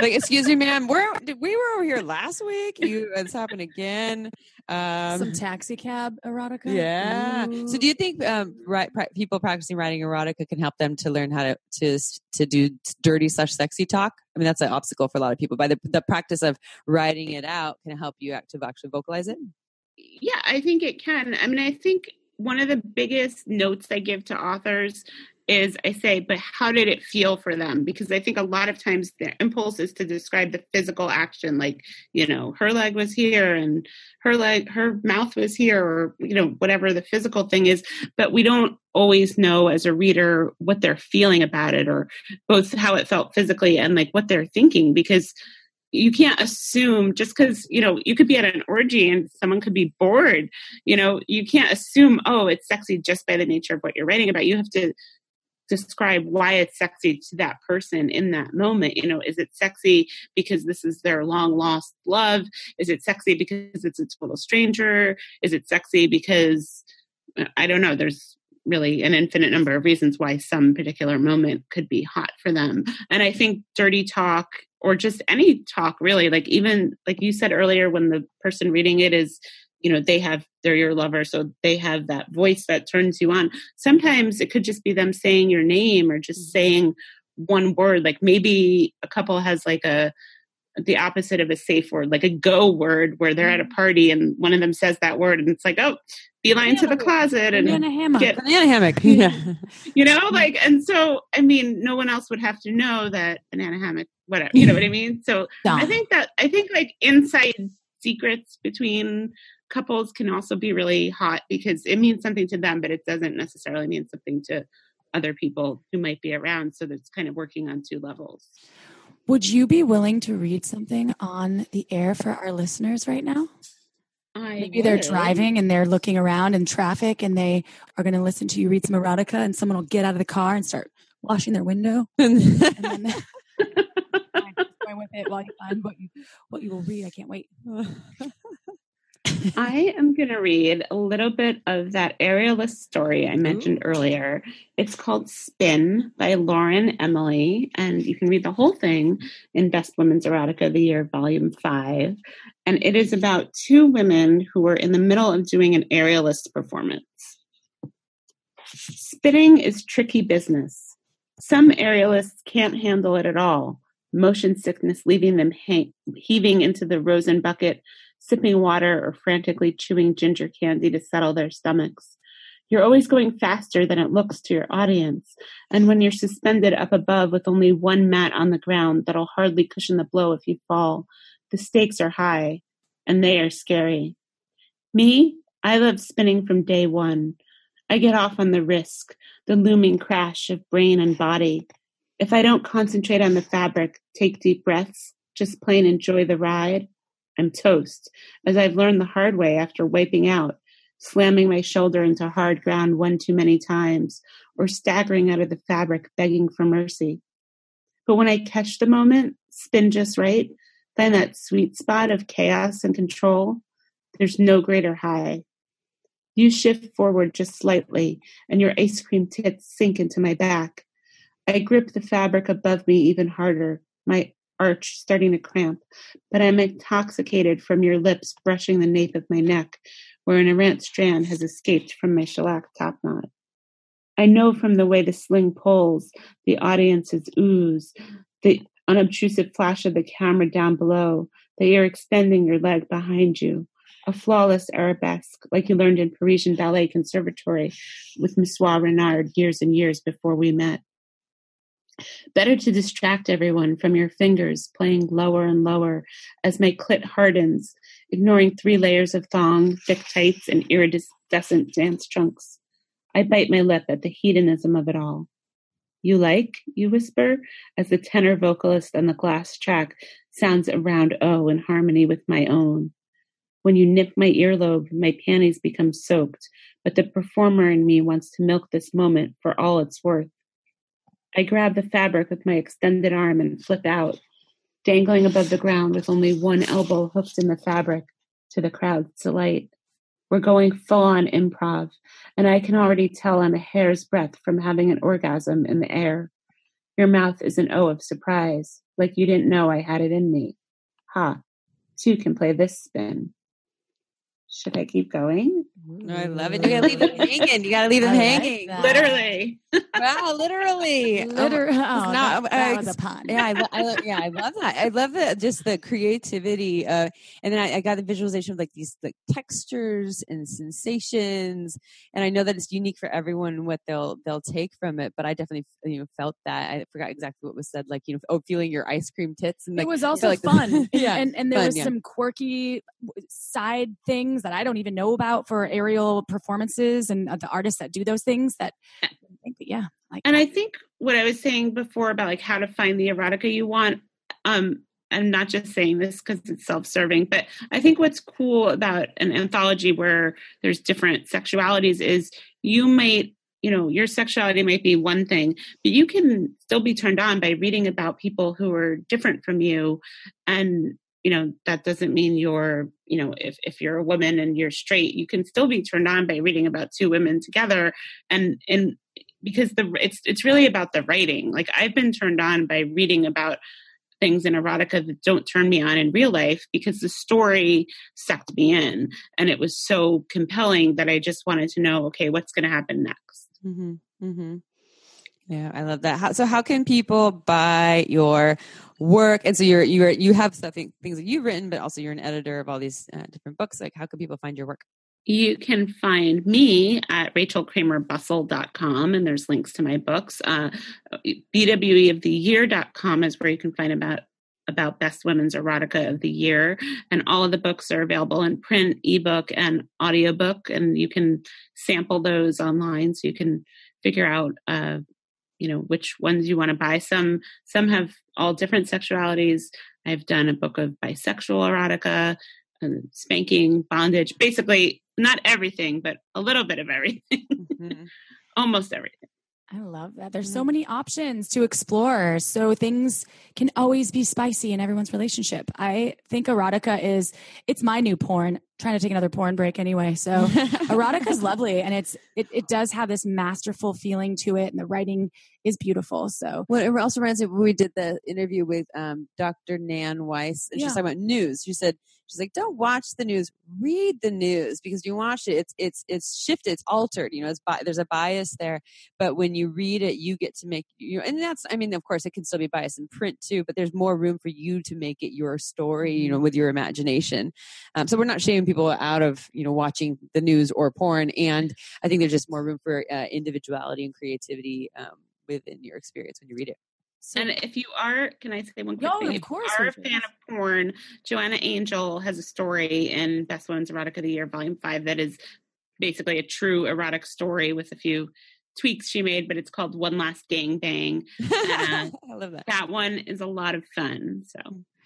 Like, excuse me, ma'am. Where we were over here last week. You, it's happened again. Um, Some taxi cab erotica. Yeah. Ooh. So do you think um, right? people practicing writing erotica can help them to learn how to to, to do dirty slash sexy talk? I mean, that's an obstacle for a lot of people. By the, the practice of writing it out can help you act, to actually vocalize it? Yeah, I think it can. I mean, I think one of the biggest notes I give to authors is I say, but how did it feel for them? Because I think a lot of times their impulse is to describe the physical action, like, you know, her leg was here and her leg, her mouth was here, or, you know, whatever the physical thing is. But we don't always know as a reader what they're feeling about it, or both how it felt physically and like what they're thinking, because you can't assume just because, you know, you could be at an orgy and someone could be bored, you know, you can't assume, oh, it's sexy just by the nature of what you're writing about. You have to describe why it's sexy to that person in that moment. You know, is it sexy because this is their long lost love? Is it sexy because it's a total stranger? Is it sexy because, I don't know, there's really an infinite number of reasons why some particular moment could be hot for them. And I think dirty talk, or just any talk really, like even like you said earlier, when the person reading it is, you know, they have, they're your lover. So they have that voice that turns you on. Sometimes it could just be them saying your name, or just saying one word. Like maybe a couple has like a, the opposite of a safe word, like a go word, where they're at a party and one of them says that word and it's like, oh, beeline banana, to the closet and banana hammock. Get, banana hammock. Yeah. You know, like, and so, I mean, no one else would have to know that banana hammock, whatever, you know what I mean? So yeah. I think that, I think like inside secrets between couples can also be really hot, because it means something to them, but it doesn't necessarily mean something to other people who might be around. So that's kind of working on two levels. Would you be willing to read something on the air for our listeners right now? I Maybe would. They're driving and they're looking around in traffic and they are going to listen to you read some erotica, and someone will get out of the car and start washing their window. And then going with it while you find what you, what you will read. I can't wait. I am going to read a little bit of that aerialist story I mentioned Ooh. earlier. It's called Spin by Lauren Emily, and you can read the whole thing in Best Women's Erotica of the Year, Volume five. And it is about two women who were in the middle of doing an aerialist performance. Spinning is tricky business. Some aerialists can't handle it at all, motion sickness leaving them hang- heaving into the rosin bucket, sipping water, or frantically chewing ginger candy to settle their stomachs. You're always going faster than it looks to your audience, and when you're suspended up above with only one mat on the ground that'll hardly cushion the blow if you fall, the stakes are high, and they are scary. Me, I love spinning from day one. I get off on the risk, the looming crash of brain and body. If I don't concentrate on the fabric, take deep breaths, just plain enjoy the ride, I'm toast, as I've learned the hard way after wiping out, slamming my shoulder into hard ground one too many times, or staggering out of the fabric begging for mercy. But when I catch the moment, spin just right, find that sweet spot of chaos and control, there's no greater high. You shift forward just slightly, and your ice cream tits sink into my back. I grip the fabric above me even harder, my arch starting to cramp, but I'm intoxicated from your lips brushing the nape of my neck, where an errant strand has escaped from my shellac topknot. I know from the way the sling pulls, the audience's ooze, the unobtrusive flash of the camera down below, that you're extending your leg behind you. A flawless arabesque, like you learned in Parisian Ballet Conservatory with Missois Renard years and years before we met. Better to distract everyone from your fingers playing lower and lower as my clit hardens, ignoring three layers of thong, thick tights, and iridescent dance trunks. I bite my lip at the hedonism of it all. You like, you whisper, as the tenor vocalist on the glass track sounds a round O in harmony with my own. When you nip my earlobe, my panties become soaked, but the performer in me wants to milk this moment for all it's worth. I grab the fabric with my extended arm and flip out, dangling above the ground with only one elbow hooked in the fabric, to the crowd's delight. We're going full-on improv, and I can already tell I'm a hair's breadth from having an orgasm in the air. Your mouth is an O of surprise, like you didn't know I had it in me. Ha, two can play this spin. Should I keep going? No, I love it. You gotta leave them hanging. You gotta leave them I hanging. Like literally. Wow, literally. Liter- oh, oh, not, that, that I, was a pun. Yeah, I, I, yeah, I love that. I love the just the creativity. Uh, and then I, I got the visualization of like these like textures and sensations. And I know that it's unique for everyone what they'll they'll take from it. But I definitely you know felt that. I forgot exactly what was said. Like you know, oh, feeling your ice cream tits. And like, it was also like fun. This, yeah, and and there fun, was yeah. some quirky side things that I don't even know about for aerial performances and the artists that do those things that I think, yeah. Like and that. I think what I was saying before about like how to find the erotica you want, um, I'm not just saying this because it's self-serving, but I think what's cool about an anthology where there's different sexualities is you might, you know, your sexuality might be one thing, but you can still be turned on by reading about people who are different from you. And you know, that doesn't mean you're, you know, if, if you're a woman and you're straight, you can still be turned on by reading about two women together. And, and because the, it's, it's really about the writing. Like I've been turned on by reading about things in erotica that don't turn me on in real life because the story sucked me in and it was so compelling that I just wanted to know, okay, what's going to happen next? Mm-hmm. Mm-hmm. Yeah, I love that. How, so, how can people buy your work? And so, you're you're you have stuff things that you've written, but also you're an editor of all these uh, different books. Like, how can people find your work? You can find me at rachel kramer bussel dot com, and there's links to my books. Uh, B W E of the year dot com is where you can find about about Best Women's Erotica of the Year, and all of the books are available in print, ebook, and audiobook, and you can sample those online, so you can figure out. Uh, you know, which ones you want to buy. Some, some have all different sexualities. I've done a book of bisexual erotica and spanking, bondage, basically not everything, but a little bit of everything, mm-hmm. almost everything. I love that. There's so many options to explore. So things can always be spicy in everyone's relationship. I think erotica is, it's my new porn. I'm trying to take another porn break anyway. So erotica is lovely. And it's, it, it does have this masterful feeling to it. And the writing is beautiful. So. Well, it also reminds me when we did the interview with um, Doctor Nan Weiss and yeah. she's talking about news. She said, she's like, don't watch the news, read the news, because you watch it, it's, it's, it's shifted, it's altered, you know, it's, bi- there's a bias there, but when you read it, you get to make, you know, and that's, I mean, of course it can still be biased in print too, but there's more room for you to make it your story, you know, with your imagination. Um, so we're not shaming people out of, you know, watching the news or porn. And I think there's just more room for uh, individuality and creativity um, within your experience when you read it. So, and if you are, can I say one quick no, thing? Of course. If you are a fan of porn, Joanna Angel has a story in Best Women's Erotica of the Year, Volume five, that is basically a true erotic story with a few tweaks she made, but it's called One Last Gang Bang. Uh, I love that. That one is a lot of fun. So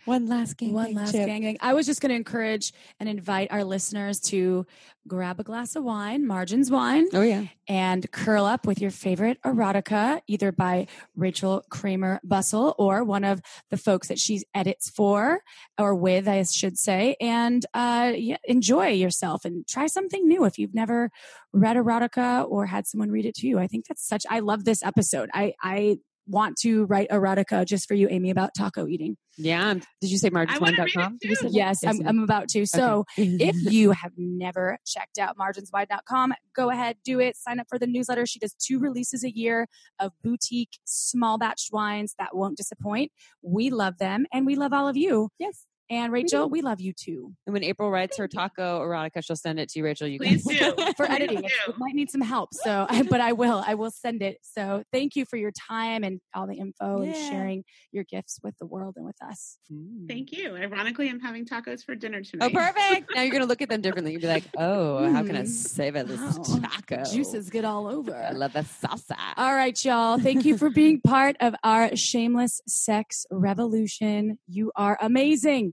one last gang, one last chip. gang, gang. I was just going to encourage and invite our listeners to grab a glass of wine, Margin's wine. Oh yeah, and curl up with your favorite erotica, either by Rachel Kramer Bussel or one of the folks that she edits for or with, I should say, and uh, yeah, enjoy yourself and try something new if you've never read erotica or had someone read it to you. I think that's such. I love this episode. I. I want to write erotica just for you, Amy, about taco eating. Yeah. Did you say margins wide dot com? Yes, I'm, I'm about to. So okay. If you have never checked out margins wide dot com, go ahead, do it. Sign up for the newsletter. She does two releases a year of boutique small batch wines that won't disappoint. We love them and we love all of you. Yes. And Rachel, we, we love you too. And when April writes her taco erotica, she'll send it to you, Rachel. You Please can do. For editing. It might need some help. So, I, but I will. I will send it. So thank you for your time and all the info yeah. and sharing your gifts with the world and with us. Thank you. Ironically, I'm having tacos for dinner tonight. Oh, perfect. Now you're going to look at them differently. You'll be like, oh, how can I save it? This wow. taco. Juices get all over. I love that salsa. All right, y'all. Thank you for being part of our Shameless Sex Revolution. You are amazing.